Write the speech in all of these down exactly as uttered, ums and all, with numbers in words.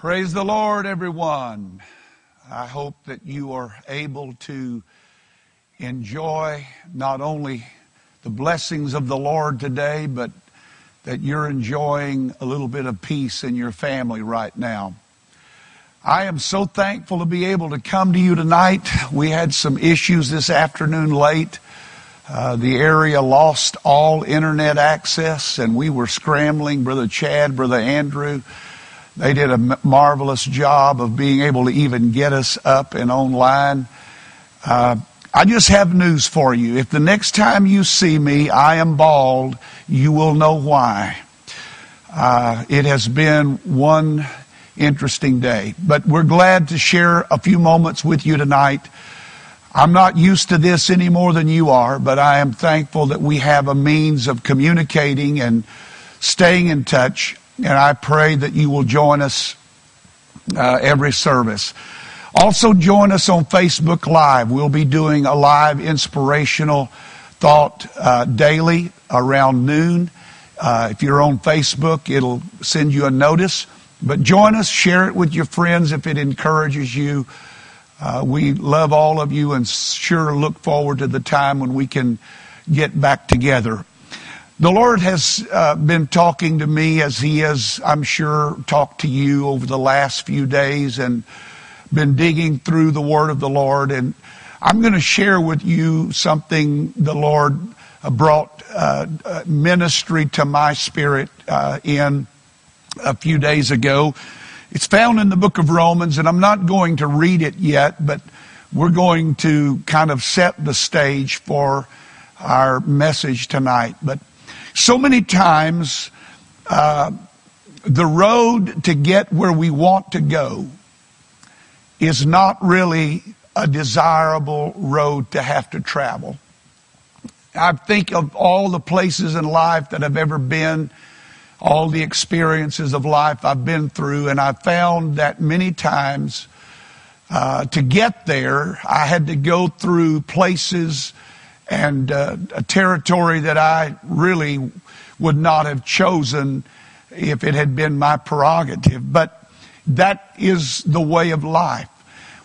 Praise the Lord, everyone. I hope that you are able to enjoy not only the blessings of the Lord today, but that you're enjoying a little bit of peace in your family right now. I am so thankful to be able to come to you tonight. We had some issues this afternoon late. Uh, the area lost all internet access, and we were scrambling. Brother Chad, Brother Andrew, they did a marvelous job of being able to even get us up and online. Uh, I just have news for you. If the next time you see me, I am bald, you will know why. Uh, it has been one interesting day, but we're glad to share a few moments with you tonight. I'm not used to this any more than you are, but I am thankful that we have a means of communicating and staying in touch, and I pray that you will join us uh, every service. Also join us on Facebook Live. We'll be doing a live inspirational thought uh, daily around noon. Uh, if you're on Facebook, it'll send you a notice. But join us, share it with your friends if it encourages you. Uh, we love all of you and sure look forward to the time when we can get back together. The Lord has uh, been talking to me, as He has, I'm sure, talked to you over the last few days, and been digging through the Word of the Lord. And I'm going to share with you something the Lord brought uh, ministry to my spirit uh, in a few days ago. It's found in the book of Romans, and I'm not going to read it yet, but we're going to kind of set the stage for our message tonight. But so many times, uh, the road to get where we want to go is not really a desirable road to have to travel. I think of all the places in life that I've ever been, all the experiences of life I've been through, and I found that many times uh, to get there, I had to go through places and uh, a territory that I really would not have chosen if it had been my prerogative. But that is the way of life.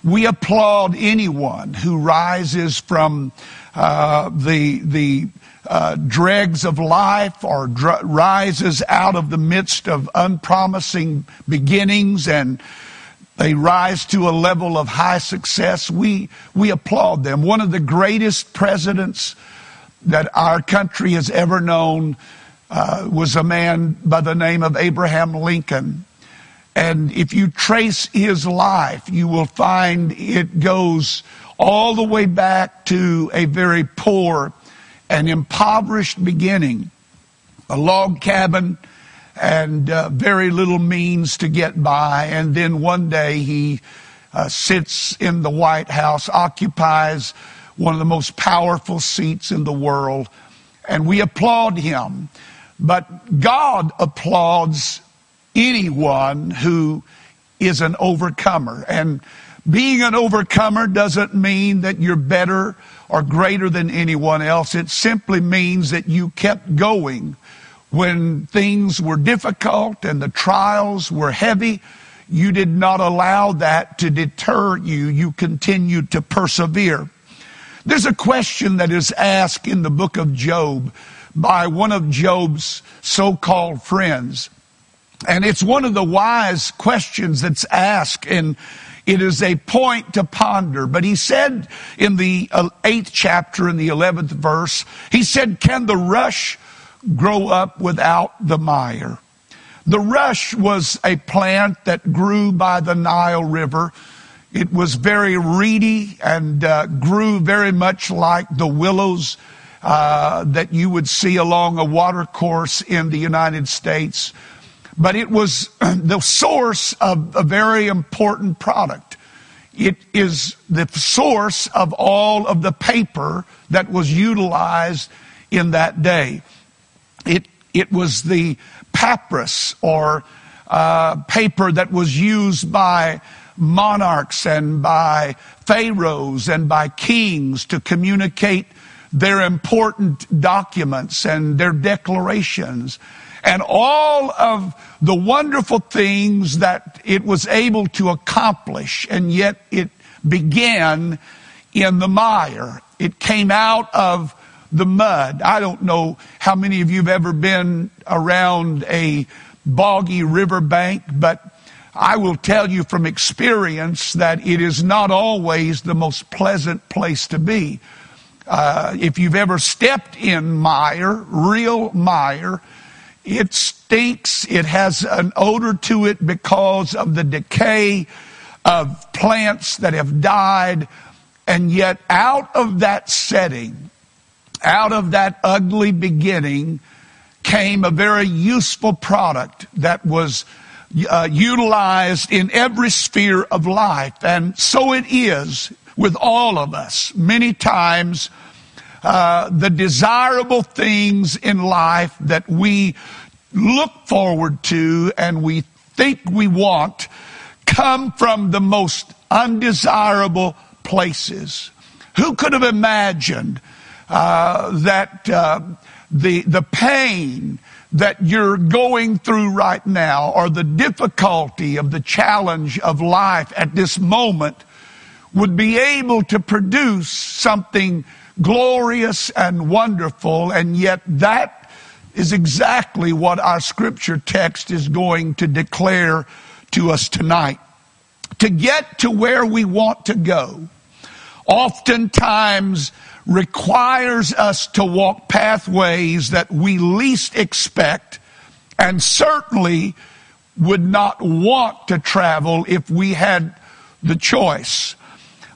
We applaud anyone who rises from uh, the the Uh, dregs of life, or dr- rises out of the midst of unpromising beginnings, and they rise to a level of high success. We we applaud them. One of the greatest presidents that our country has ever known uh, was a man by the name of Abraham Lincoln. And if you trace his life, you will find it goes all the way back to a very poor, an impoverished beginning, a log cabin, and uh, very little means to get by. And then one day he uh, sits in the White House, occupies one of the most powerful seats in the world, and we applaud him. But God applauds anyone who is an overcomer. And being an overcomer doesn't mean that you're better or greater than anyone else. It simply means that you kept going when things were difficult and the trials were heavy. You did not allow that to deter you. You continued to persevere. There's a question that is asked in the book of Job by one of Job's so-called friends. And it's one of the wise questions that's asked, and it is a point to ponder. But he said in the eighth chapter, in the eleventh verse, he said, "Can the rush grow up without the mire?" The rush was a plant that grew by the Nile River. It was very reedy and uh, grew very much like the willows uh, that you would see along a watercourse in the United States. But it was the source of a very important product. It is the source of all of the paper that was utilized in that day. It it was the papyrus, or uh, paper that was used by monarchs and by pharaohs and by kings to communicate their important documents and their declarations. and all of the wonderful things that it was able to accomplish, and yet it began in the mire. It came out of the mud. I don't know how many of you have ever been around a boggy riverbank, but I will tell you from experience that it is not always the most pleasant place to be. Uh, if you've ever stepped in mire, real mire, it stinks. It has an odor to it because of the decay of plants that have died. And yet out of that setting, out of that ugly beginning, came a very useful product that was uh, utilized in every sphere of life. And so it is with all of us. Many times, uh, the desirable things in life that we look forward to and we think we want come from the most undesirable places. Who could have imagined uh, that uh, the the pain that you're going through right now, or the difficulty of the challenge of life at this moment, would be able to produce something glorious and wonderful? And yet that is exactly what our scripture text is going to declare to us tonight. To get to where we want to go oftentimes requires us to walk pathways that we least expect and certainly would not want to travel if we had the choice.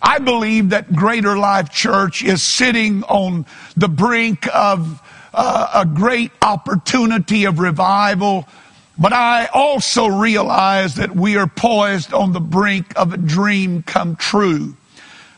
I believe that Greater Life Church is sitting on the brink of uh, a great opportunity of revival, but I also realize that we are poised on the brink of a dream come true.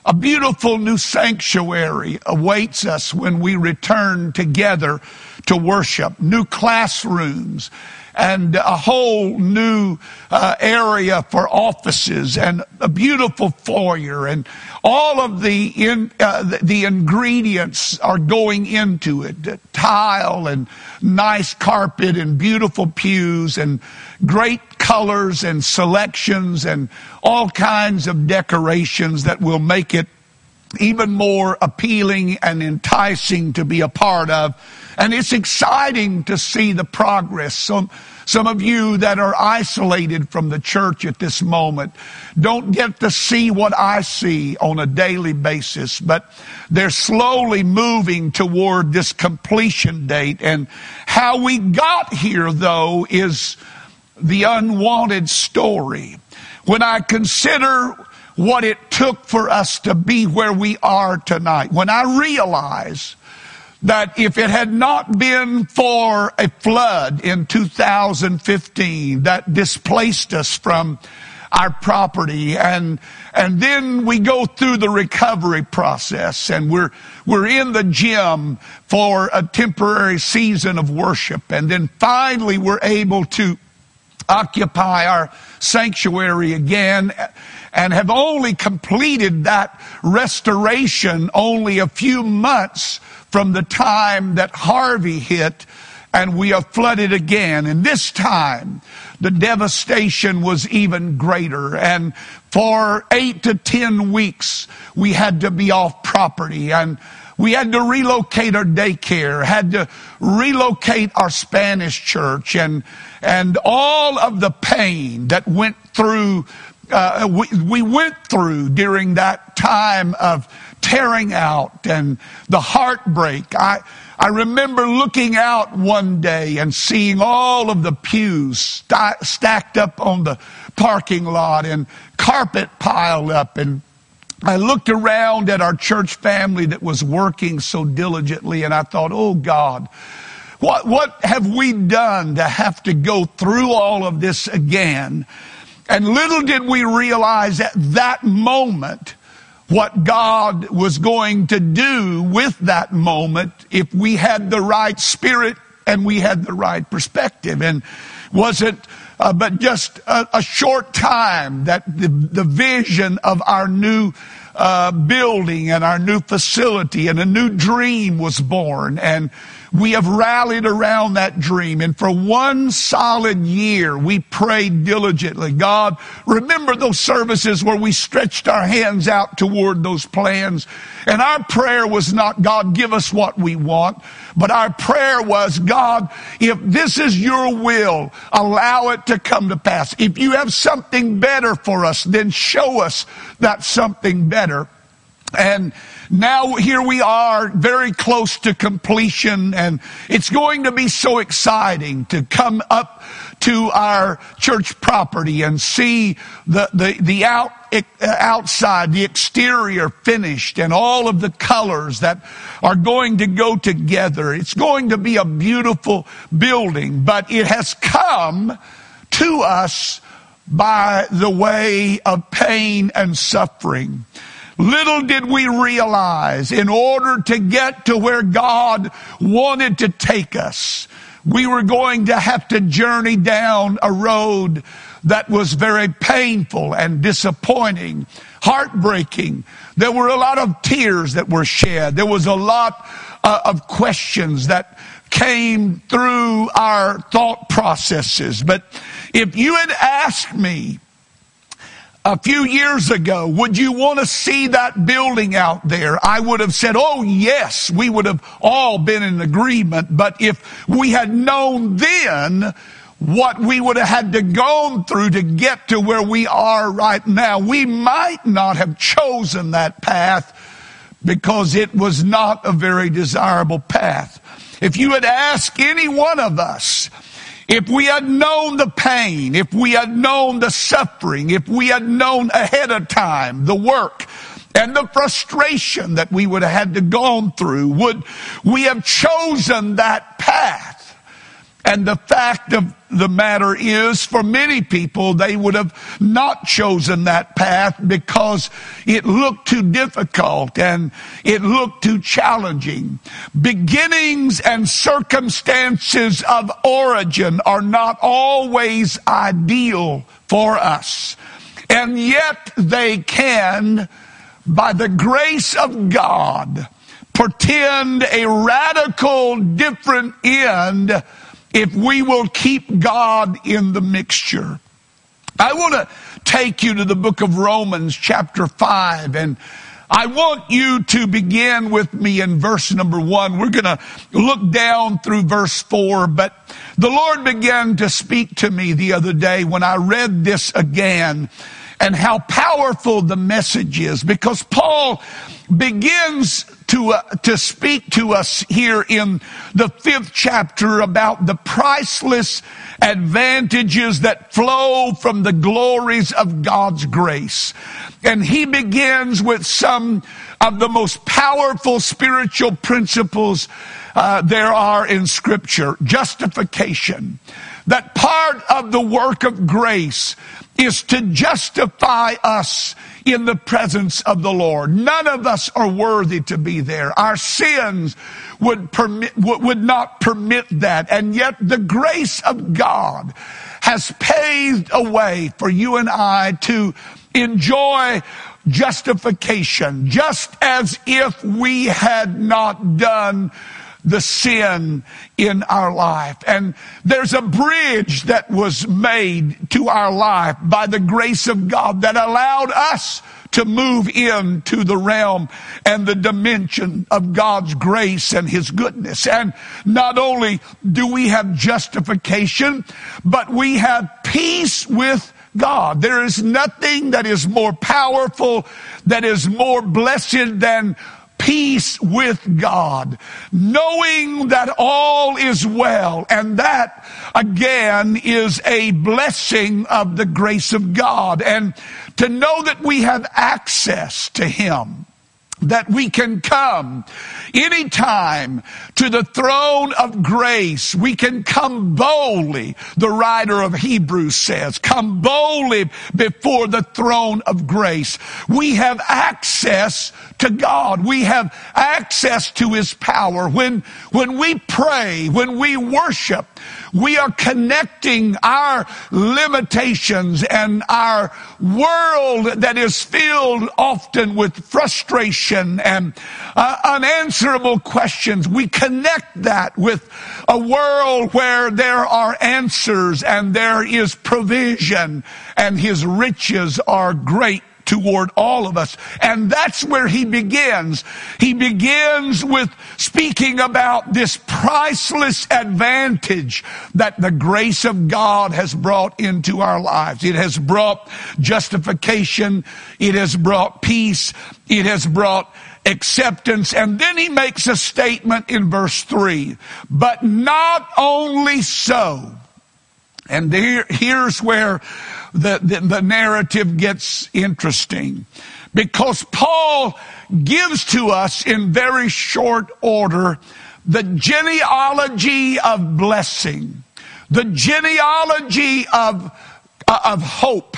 A beautiful new sanctuary awaits us when we return together to worship. New classrooms and a whole new uh, area for offices and a beautiful foyer, and all of the in, uh, the, the ingredients are going into it. Tile and nice carpet and beautiful pews and great colors and selections and all kinds of decorations that will make it even more appealing and enticing to be a part of. And it's exciting to see the progress. Some, some of you that are isolated from the church at this moment don't get to see what I see on a daily basis, but they're slowly moving toward this completion date. And how we got here, though, is the unwanted story. When I consider what it took for us to be where we are tonight, when I realize that if it had not been for a flood in two thousand fifteen that displaced us from our property, and and then we go through the recovery process, and we're we're in the gym for a temporary season of worship, and then finally we're able to occupy our sanctuary again, and have only completed that restoration only a few months from the time that Harvey hit, and we are flooded again. And this time, the devastation was even greater. And for eight to ten weeks, we had to be off property, and we had to relocate our daycare, had to relocate our Spanish church, and and all of the pain that went through, uh, we, we went through during that time of tearing out and the heartbreak. I, I remember looking out one day and seeing all of the pews st- stacked up on the parking lot and carpet piled up, and I looked around at our church family that was working so diligently, and I thought, oh God, what what have we done to have to go through all of this again? And little did we realize at that moment what God was going to do with that moment if we had the right spirit and we had the right perspective. And wasn't Uh, but just a, a short time that the, the vision of our new uh, building and our new facility, and a new dream was born. And we have rallied around that dream, and for one solid year, we prayed diligently. God, remember those services where we stretched our hands out toward those plans. And our prayer was not, God, give us what we want, but our prayer was, God, if this is your will, allow it to come to pass. If you have something better for us, then show us that something better. And now here we are, very close to completion, and it's going to be so exciting to come up to our church property and see the, the, the out, outside, the exterior finished, and all of the colors that are going to go together. It's going to be a beautiful building, but it has come to us by the way of pain and suffering. Little did we realize, in order to get to where God wanted to take us, we were going to have to journey down a road that was very painful and disappointing, heartbreaking. There were a lot of tears that were shed. There was a lot uh, of questions that came through our thought processes. But if you had asked me a few years ago, would you want to see that building out there? I would have said, oh yes, we would have all been in agreement. But if we had known then what we would have had to go through to get to where we are right now, we might not have chosen that path, because it was not a very desirable path. If you had asked any one of us, if we had known the pain, if we had known the suffering, if we had known ahead of time the work and the frustration that we would have had to go through, would we have chosen that path? And the fact of the matter is, for many people, they would have not chosen that path because it looked too difficult and it looked too challenging. Beginnings and circumstances of origin are not always ideal for us, and yet they can, by the grace of God, portend a radical different end if we will keep God in the mixture. I want to take you to the book of Romans chapter five, and I want you to begin with me in verse number one. We're going to look down through verse four, but the Lord began to speak to me the other day when I read this again, and how powerful the message is, because Paul begins to uh, to speak to us here in the fifth chapter about the priceless advantages that flow from the glories of God's grace. And he begins with some of the most powerful spiritual principles uh, there are in Scripture. Justification. That part of the work of grace is to justify us in the presence of the Lord. None of us are worthy to be there. Our sins would permit, would not permit that. And yet the grace of God has paved a way for you and I to enjoy justification, just as if we had not done the sin in our life. And there's a bridge that was made to our life by the grace of God that allowed us to move into the realm and the dimension of God's grace and His goodness. And not only do we have justification, but we have peace with God. There is nothing that is more powerful, that is more blessed than peace with God, knowing that all is well. And that, again, is a blessing of the grace of God. And to know that we have access to Him, that we can come anytime to the throne of grace. We can come boldly, the writer of Hebrews says, come boldly before the throne of grace. We have access to God. We have access to His power. When, when we pray, when we worship, We are connecting our limitations and our world that is filled often with frustration and uh, unanswerable questions. We connect that with a world where there are answers and there is provision, and His riches are great toward all of us. And that's where he begins. He begins with speaking about this priceless advantage that the grace of God has brought into our lives. It has brought justification. It has brought peace. It has brought acceptance. And then he makes a statement in verse three. But not only so. And here, here's where the, the, the narrative gets interesting, because Paul gives to us in very short order the genealogy of blessing, the genealogy of, uh, of hope.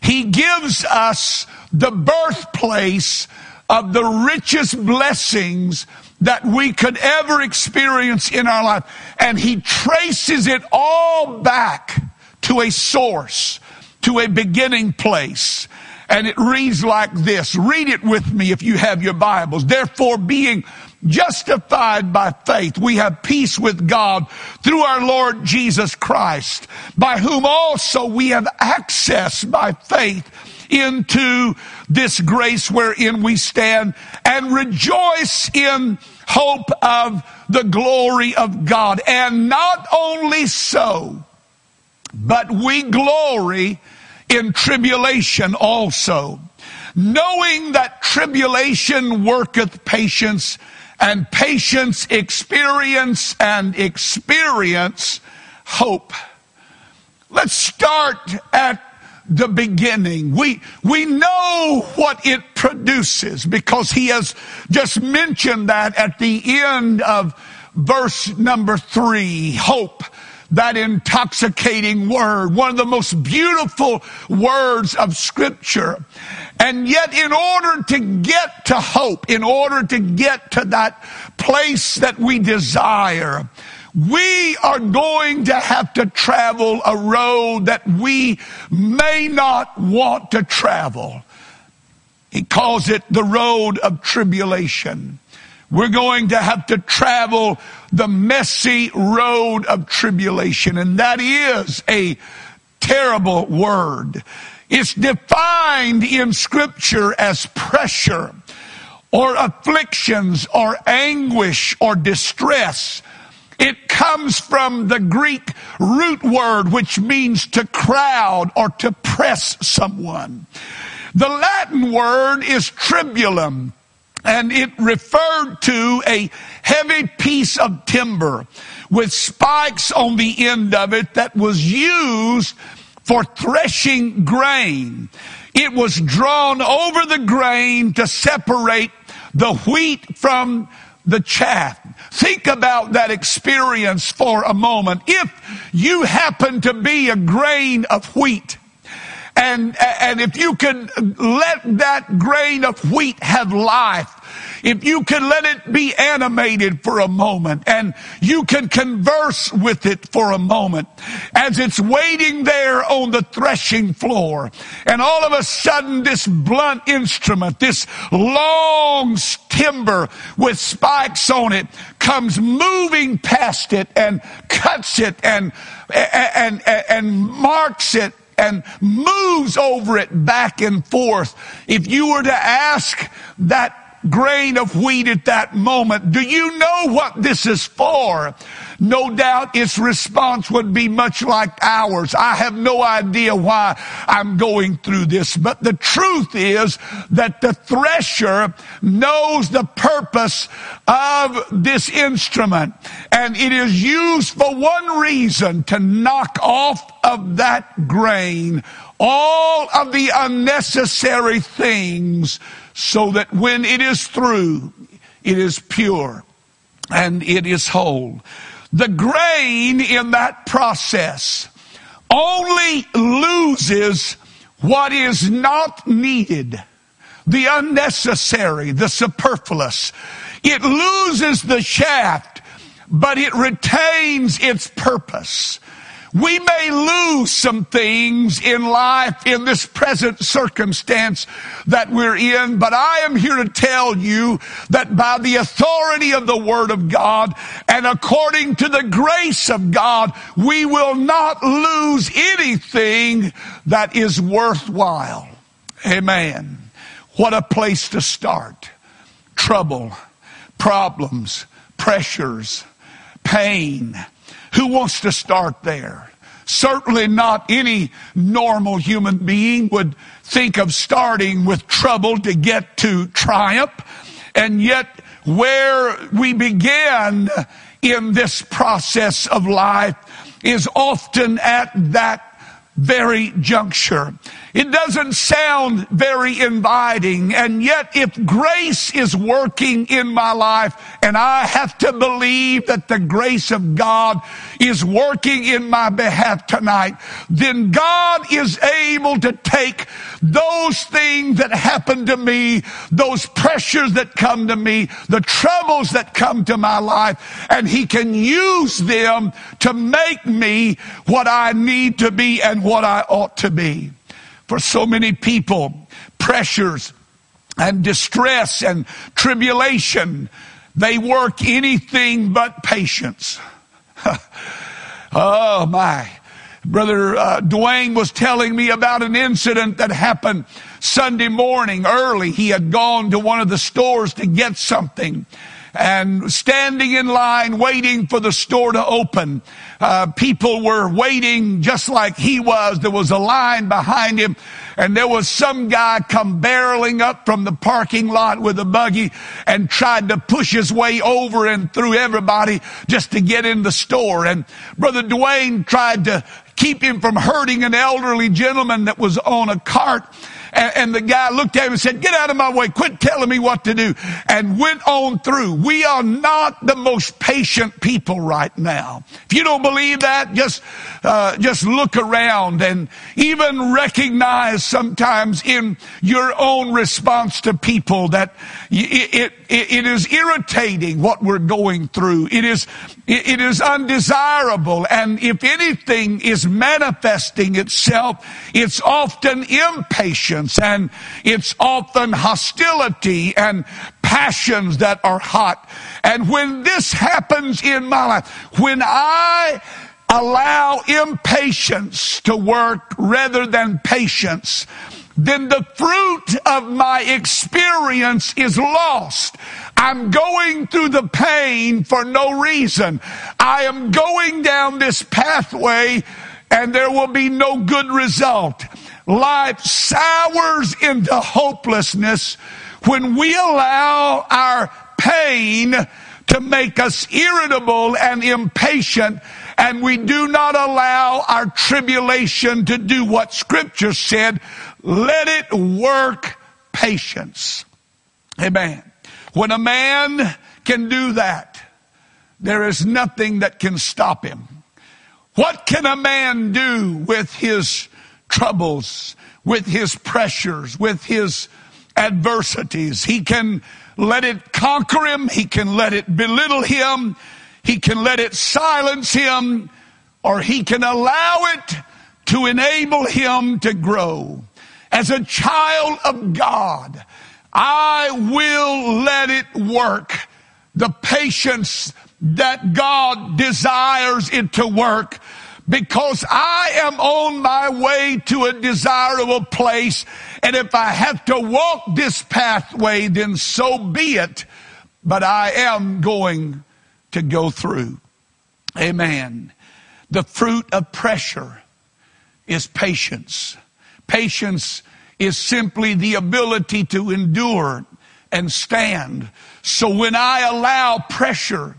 He gives us the birthplace of the richest blessings that we could ever experience in our life. And he traces it all back to a source, to a beginning place. And it reads like this. Read it with me if you have your Bibles. Therefore, being justified by faith, we have peace with God through our Lord Jesus Christ, by whom also we have access by faith into this grace wherein we stand and rejoice in hope of the glory of God. And not only so, but we glory in tribulation also, knowing that tribulation worketh patience, and patience experience, and experience hope. Let's start at the beginning. We, we know what it produces, because he has just mentioned that at the end of verse number three, hope, that intoxicating word, one of the most beautiful words of Scripture. And yet, in order to get to hope, in order to get to that place that we desire, we are going to have to travel a road that we may not want to travel. He calls it the road of tribulation. We're going to have to travel the messy road of tribulation, and that is a terrible word. It's defined in Scripture as pressure or afflictions or anguish or distress. It comes from the Greek root word, which means to crowd or to press someone. The Latin word is tribulum, and it referred to a heavy piece of timber with spikes on the end of it that was used for threshing grain. It was drawn over the grain to separate the wheat from the chaff. Think about that experience for a moment. If you happen to be a grain of wheat, and, and if you can let that grain of wheat have life, if you can let it be animated for a moment, and you can converse with it for a moment as it's waiting there on the threshing floor, and all of a sudden this blunt instrument, this long timber with spikes on it, comes moving past it and cuts it and, and, and, and marks it and moves over it back and forth. If you were to ask that grain of wheat at that moment, do you know what this is for? No doubt its response would be much like ours. I have no idea why I'm going through this. But the truth is that the thresher knows the purpose of this instrument, and it is used for one reason: to knock off of that grain all of the unnecessary things, so that when it is through, it is pure and it is whole. The grain in that process only loses what is not needed, the unnecessary, the superfluous. It loses the shaft, but it retains its purpose. We may lose some things in life in this present circumstance that we're in, but I am here to tell you that by the authority of the Word of God and according to the grace of God, we will not lose anything that is worthwhile. Amen. What a place to start. Trouble, problems, pressures, pain. Who wants to start there? Certainly not any normal human being would think of starting with trouble to get to triumph. And yet, where we begin in this process of life is often at that very juncture. It doesn't sound very inviting, and yet if grace is working in my life, and I have to believe that the grace of God is working in my behalf tonight, then God is able to take those things that happen to me, those pressures that come to me, the troubles that come to my life, and He can use them to make me what I need to be and what I ought to be. For so many people, pressures and distress and tribulation, they work anything but patience. Oh my. Brother uh, Dwayne was telling me about an incident that happened Sunday morning early. He had gone to one of the stores to get something. And standing in line, waiting for the store to open. Uh, people were waiting just like he was. There was a line behind him. And there was some guy come barreling up from the parking lot with a buggy and tried to push his way over and through everybody just to get in the store. And Brother Dwayne tried to keep him from hurting an elderly gentleman that was on a cart. And the guy looked at him and said, "Get out of my way. Quit telling me what to do." And went on through. We are not the most patient people right now. If you don't believe that, just, uh, just look around and even recognize sometimes in your own response to people that it, it, it is irritating what we're going through. It is, it is undesirable. And if anything is manifesting itself, it's often impatience. And it's often hostility and passions that are hot. And when this happens in my life, when I allow impatience to work rather than patience, then the fruit of my experience is lost. I'm going through the pain for no reason. I am going down this pathway and there will be no good result. Life sours into hopelessness when we allow our pain to make us irritable and impatient, and we do not allow our tribulation to do what Scripture said, let it work patience. Amen. When a man can do that, there is nothing that can stop him. What can a man do with his troubles, with his pressures, with his adversities? He can let it conquer him. He can let it belittle him. He can let it silence him, or he can allow it to enable him to grow. As a child of God, I will let it work. The patience that God desires it to work, because I am on my way to a desirable place, and if I have to walk this pathway, then so be it, but I am going to go through. Amen. The fruit of pressure is patience. Patience is simply the ability to endure and stand. So when I allow pressure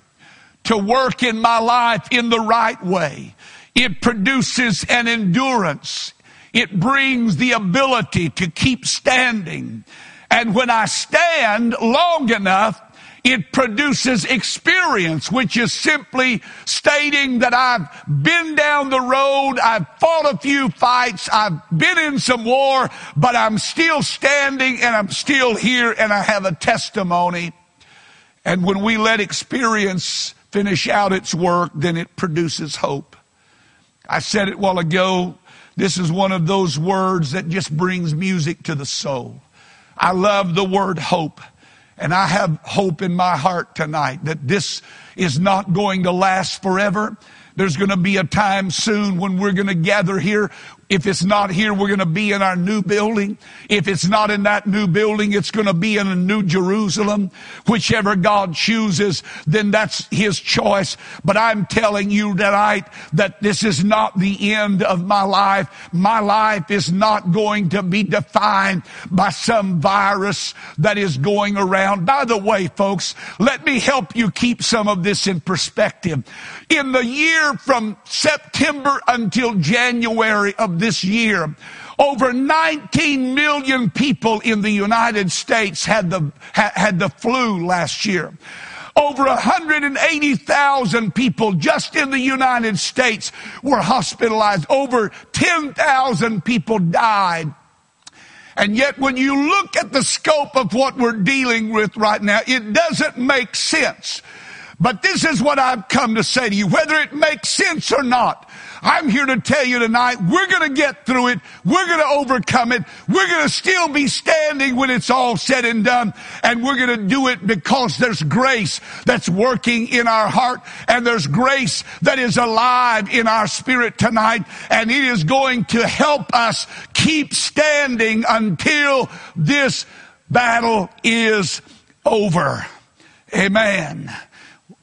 to work in my life in the right way, it produces an endurance. It brings the ability to keep standing. And when I stand long enough, it produces experience, which is simply stating that I've been down the road, I've fought a few fights, I've been in some war, but I'm still standing and I'm still here and I have a testimony. And when we let experience finish out its work, then it produces hope. I said it a while ago, this is one of those words that just brings music to the soul. I love the word hope. And I have hope in my heart tonight that this is not going to last forever. There's going to be a time soon when we're going to gather here. If it's not here, we're going to be in our new building. If it's not in that new building, it's going to be in a new Jerusalem. Whichever God chooses, then that's his choice. But I'm telling you tonight that this is not the end of my life. My life is not going to be defined by some virus that is going around. By the way, folks, let me help you keep some of this in perspective. In the year from September until January of this year, over nineteen million people in the United States had the, had the flu last year. Over one hundred eighty thousand people just in the United States were hospitalized. Over ten thousand people died. And yet when you look at the scope of what we're dealing with right now, it doesn't make sense. But this is what I've come to say to you, whether it makes sense or not. I'm here to tell you tonight, we're going to get through it. We're going to overcome it. We're going to still be standing when it's all said and done. And we're going to do it because there's grace that's working in our heart. And there's grace that is alive in our spirit tonight. And it is going to help us keep standing until this battle is over. Amen.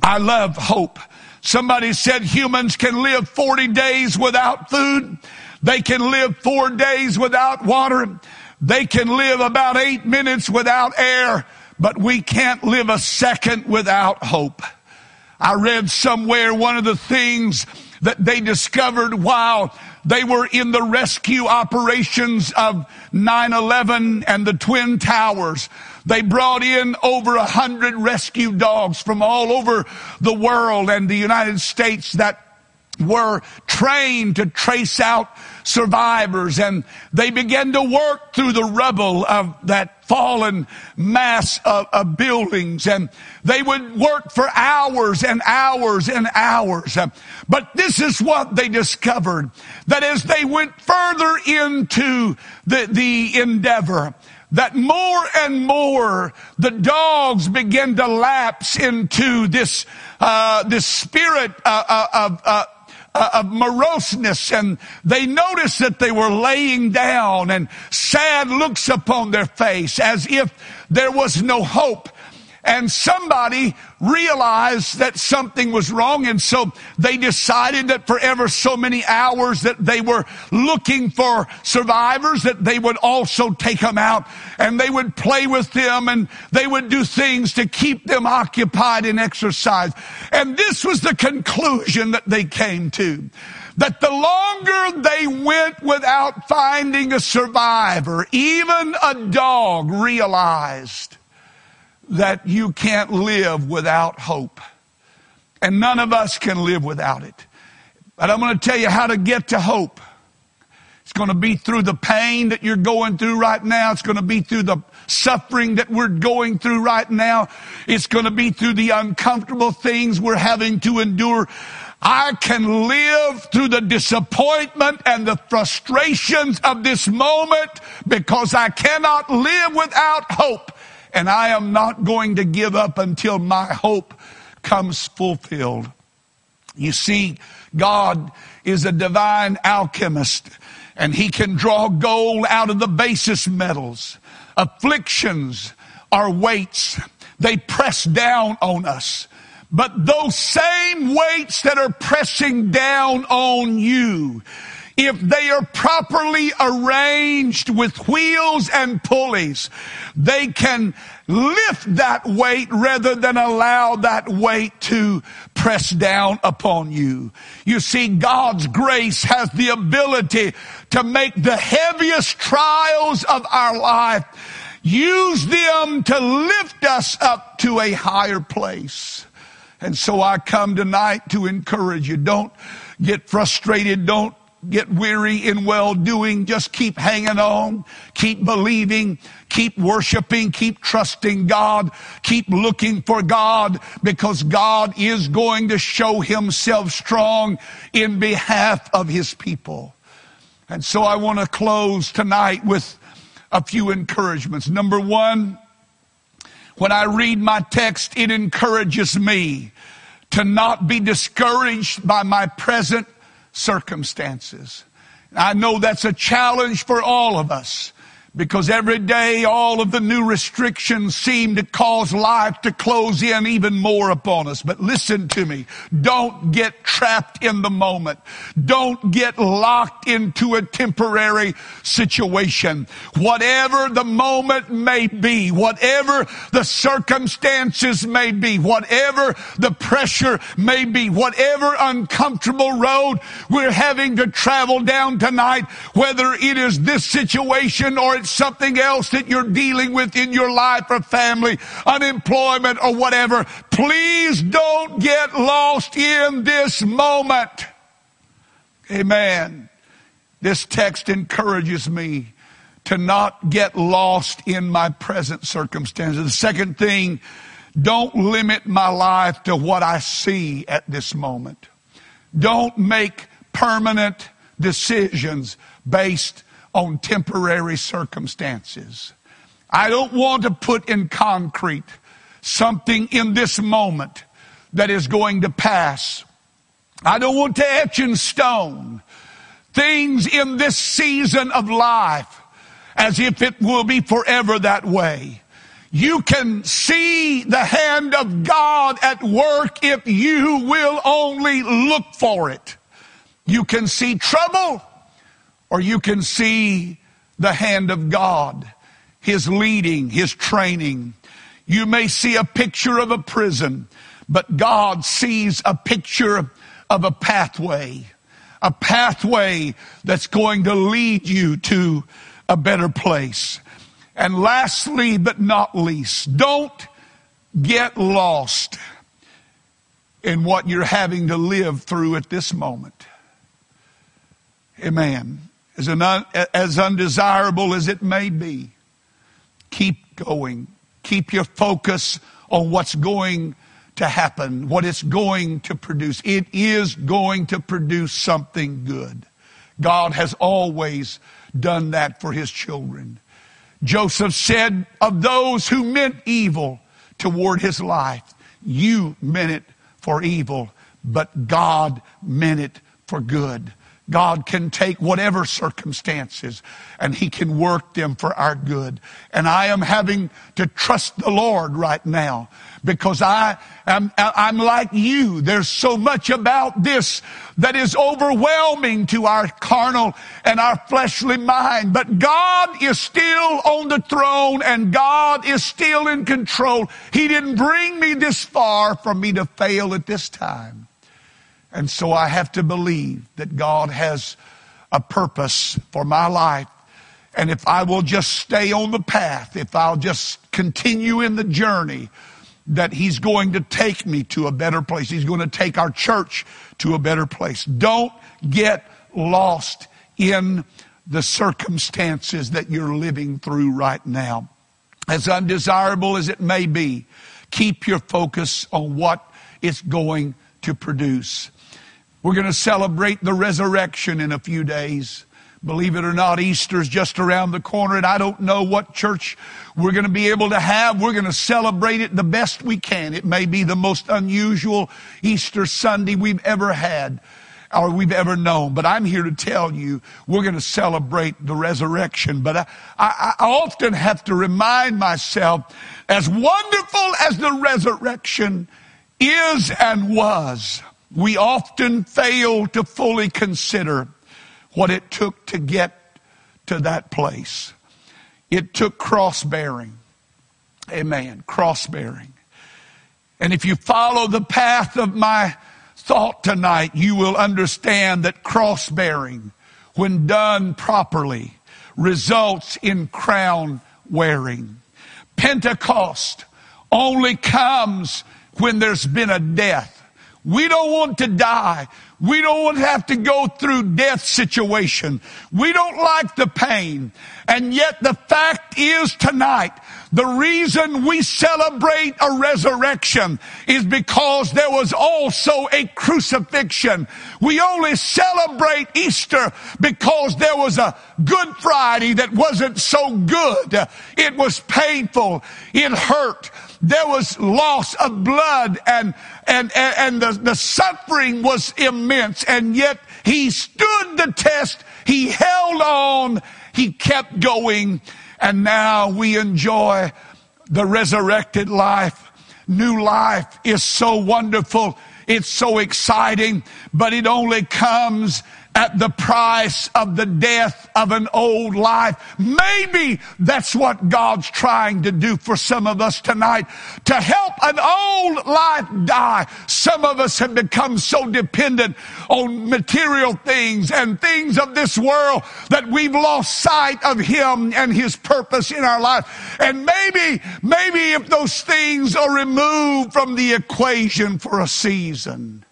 I love hope. Somebody said humans can live forty days without food. They can live four days without water. They can live about eight minutes without air, but we can't live a second without hope. I read somewhere one of the things that they discovered while they were in the rescue operations of nine eleven and the Twin Towers. They brought in over a hundred rescue dogs from all over the world and the United States that were trained to trace out survivors. And they began to work through the rubble of that fallen mass of, of buildings. And they would work for hours and hours and hours. But this is what they discovered, that as they went further into the, the endeavor, that more and more the dogs began to lapse into this, uh, this spirit of, of, of, of moroseness. And they noticed that they were laying down and sad looks upon their face as if there was no hope. And somebody realized that something was wrong, and so they decided that for ever so many hours that they were looking for survivors, that they would also take them out, and they would play with them, and they would do things to keep them occupied and exercised. And this was the conclusion that they came to, that the longer they went without finding a survivor, even a dog realized that you can't live without hope. And none of us can live without it. But I'm going to tell you how to get to hope. It's going to be through the pain that you're going through right now. It's going to be through the suffering that we're going through right now. It's going to be through the uncomfortable things we're having to endure. I can live through the disappointment and the frustrations of this moment because I cannot live without hope. And I am not going to give up until my hope comes fulfilled. You see, God is a divine alchemist, and he can draw gold out of the basest metals. Afflictions are weights. They press down on us. But those same weights that are pressing down on you, if they are properly arranged with wheels and pulleys, they can lift that weight rather than allow that weight to press down upon you. You see, God's grace has the ability to make the heaviest trials of our life, use them to lift us up to a higher place. And so I come tonight to encourage you. Don't get frustrated. Don't get weary in well-doing. Just keep hanging on. Keep believing. Keep worshiping. Keep trusting God. Keep looking for God, because God is going to show himself strong in behalf of his people. And so I want to close tonight with a few encouragements. Number one, when I read my text, it encourages me to not be discouraged by my present circumstances. I know that's a challenge for all of us, because every day all of the new restrictions seem to cause life to close in even more upon us. But listen to me. Don't get trapped in the moment. Don't get locked into a temporary situation. Whatever the moment may be, whatever the circumstances may be, whatever the pressure may be, whatever uncomfortable road we're having to travel down tonight, whether it is this situation or it's something else that you're dealing with in your life or family, unemployment or whatever, please don't get lost in this moment. Amen. This text encourages me to not get lost in my present circumstances. The second thing, don't limit my life to what I see at this moment. Don't make permanent decisions based on temporary circumstances. I don't want to put in concrete something in this moment that is going to pass. I don't want to etch in stone things in this season of life as if it will be forever that way. You can see the hand of God at work if you will only look for it. You can see trouble, or you can see the hand of God, his leading, his training. You may see a picture of a prison, but God sees a picture of a pathway, a pathway that's going to lead you to a better place. And lastly, but not least, don't get lost in what you're having to live through at this moment. Amen. As, an un, as undesirable as it may be, keep going. Keep your focus on what's going to happen, what it's going to produce. It is going to produce something good. God has always done that for his children. Joseph said, of those who meant evil toward his life, you meant it for evil, but God meant it for good. God can take whatever circumstances and he can work them for our good. And I am having to trust the Lord right now, because I am, I'm like you. There's so much about this that is overwhelming to our carnal and our fleshly mind. But God is still on the throne and God is still in control. He didn't bring me this far for me to fail at this time. And so I have to believe that God has a purpose for my life. And if I will just stay on the path, if I'll just continue in the journey, that he's going to take me to a better place. He's going to take our church to a better place. Don't get lost in the circumstances that you're living through right now. As undesirable as it may be, keep your focus on what it's going to produce. We're going to celebrate the resurrection in a few days. Believe it or not, Easter's just around the corner, and I don't know what church we're going to be able to have. We're going to celebrate it the best we can. It may be the most unusual Easter Sunday we've ever had or we've ever known. But I'm here to tell you, we're going to celebrate the resurrection. But I, I, I often have to remind myself, as wonderful as the resurrection is and was, we often fail to fully consider what it took to get to that place. It took cross-bearing. Amen. Cross-bearing. And if you follow the path of my thought tonight, you will understand that cross-bearing, when done properly, results in crown-wearing. Pentecost only comes when there's been a death, We don't want to die. We don't want to have to go through death situation. We don't like the pain. And yet the fact is tonight, the reason we celebrate a resurrection is because there was also a crucifixion. We only celebrate Easter because there was a Good Friday that wasn't so good. It was painful. It hurt. There was loss of blood, and and and, and the, the suffering was immense. And yet he stood the test. He held on. He kept going. And now we enjoy the resurrected life. New life is so wonderful. It's so exciting. But it only comes at the price of the death of an old life. Maybe that's what God's trying to do for some of us tonight, to help an old life die. Some of us have become so dependent on material things and things of this world that we've lost sight of Him and His purpose in our life. And maybe, maybe if those things are removed from the equation for a season,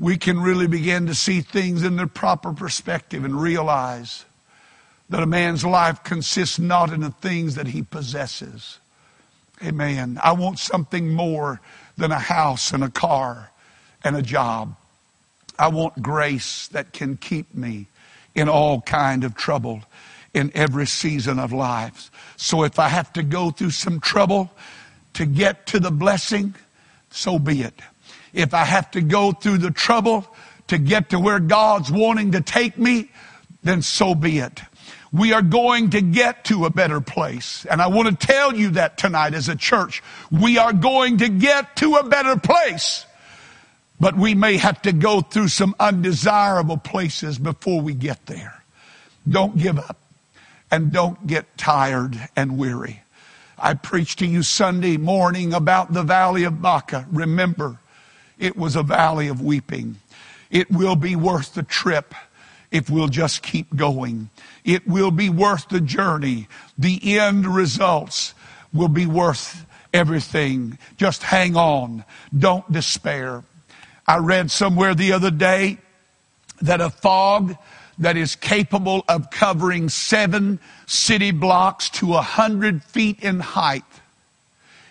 we can really begin to see things in their proper perspective and realize that a man's life consists not in the things that he possesses. Amen. I want something more than a house and a car and a job. I want grace that can keep me in all kind of trouble in every season of life. So if I have to go through some trouble to get to the blessing, so be it. If I have to go through the trouble to get to where God's wanting to take me, then so be it. We are going to get to a better place. And I want to tell you that tonight as a church. We are going to get to a better place. But we may have to go through some undesirable places before we get there. Don't give up. And don't get tired and weary. I preached to you Sunday morning about the Valley of Baca. Remember, it was a valley of weeping. It will be worth the trip if we'll just keep going. It will be worth the journey. The end results will be worth everything. Just hang on. Don't despair. I read somewhere the other day that a fog that is capable of covering seven city blocks to a hundred feet in height,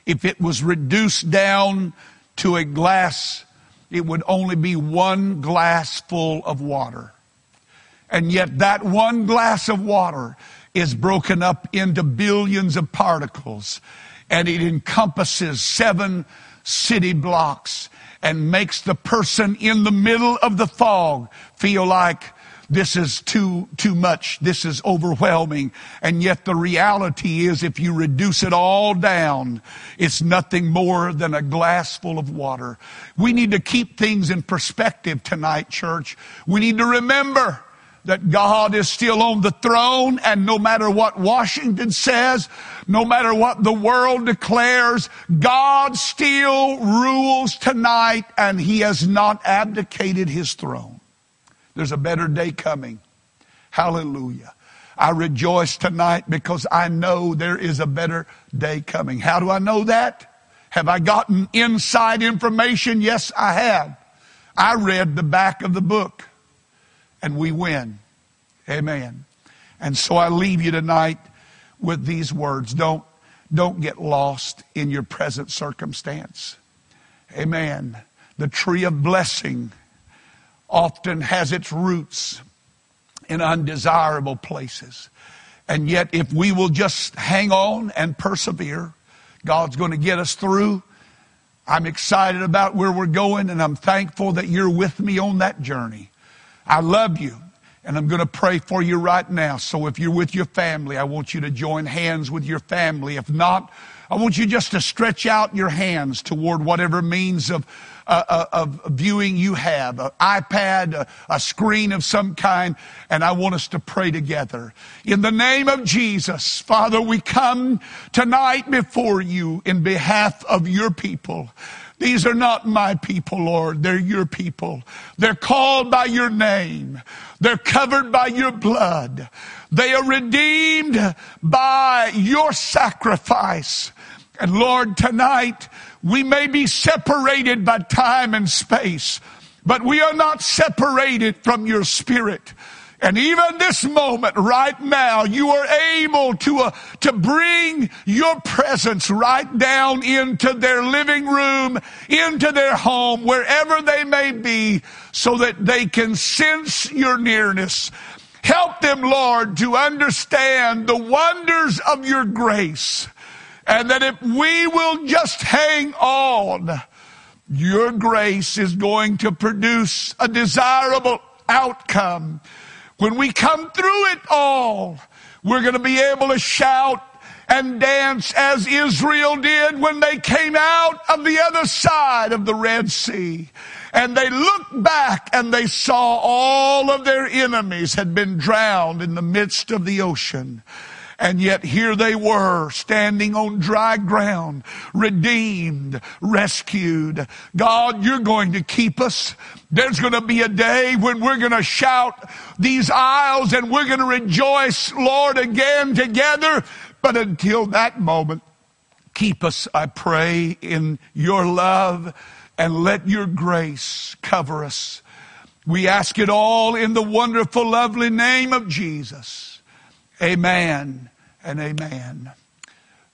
if it was reduced down to a glass, it would only be one glass full of water. And yet that one glass of water is broken up into billions of particles, and it encompasses seven city blocks and makes the person in the middle of the fog feel like this is too too much, this is overwhelming. And yet the reality is, if you reduce it all down, it's nothing more than a glass full of water. We need to keep things in perspective tonight, church. We need to remember that God is still on the throne, and no matter what Washington says, no matter what the world declares, God still rules tonight, and He has not abdicated His throne. There's a better day coming. Hallelujah. I rejoice tonight because I know there is a better day coming. How do I know that? Have I gotten inside information? Yes, I have. I read the back of the book, and we win. Amen. And so I leave you tonight with these words. Don't, don't get lost in your present circumstance. Amen. The tree of blessing often has its roots in undesirable places. And yet if we will just hang on and persevere, God's going to get us through. I'm excited about where we're going, and I'm thankful that you're with me on that journey. I love you, and I'm going to pray for you right now. So if you're with your family, I want you to join hands with your family. If not, I want you just to stretch out your hands toward whatever means of Uh, of viewing you have, an iPad, a, a screen of some kind, and I want us to pray together. In the name of Jesus, Father, we come tonight before you in behalf of your people. These are not my people, Lord. They're your people. They're called by your name. They're covered by your blood. They are redeemed by your sacrifice. And Lord, tonight we may be separated by time and space, but we are not separated from your Spirit. And even this moment right now, you are able to, uh, to bring your presence right down into their living room, into their home, wherever they may be, so that they can sense your nearness. Help them, Lord, to understand the wonders of your grace, and that if we will just hang on, your grace is going to produce a desirable outcome. When we come through it all, we're going to be able to shout and dance as Israel did when they came out of the other side of the Red Sea. And they looked back and they saw all of their enemies had been drowned in the midst of the ocean. And yet here they were, standing on dry ground, redeemed, rescued. God, you're going to keep us. There's going to be a day when we're going to shout these aisles and we're going to rejoice, Lord, again together. But until that moment, keep us, I pray, in your love, and let your grace cover us. We ask it all in the wonderful, lovely name of Jesus. Amen and amen.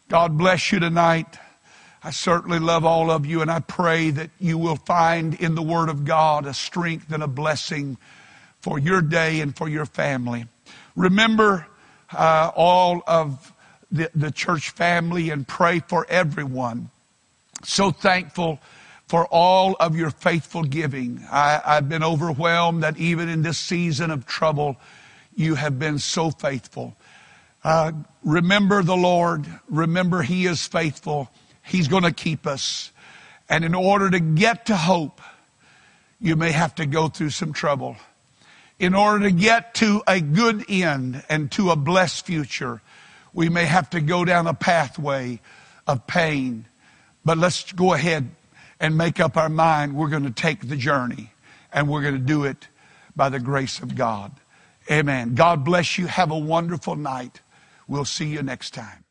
God bless you tonight. I certainly love all of you, and I pray that you will find in the Word of God a strength and a blessing for your day and for your family. Remember uh, all of the, the church family and pray for everyone. So thankful for all of your faithful giving. I, I've been overwhelmed that even in this season of trouble, you have been so faithful. Uh, remember the Lord. Remember He is faithful. He's going to keep us. And in order to get to hope, you may have to go through some trouble. In order to get to a good end and to a blessed future, we may have to go down a pathway of pain. But let's go ahead and make up our mind. We're going to take the journey, and we're going to do it by the grace of God. Amen. God bless you. Have a wonderful night. We'll see you next time.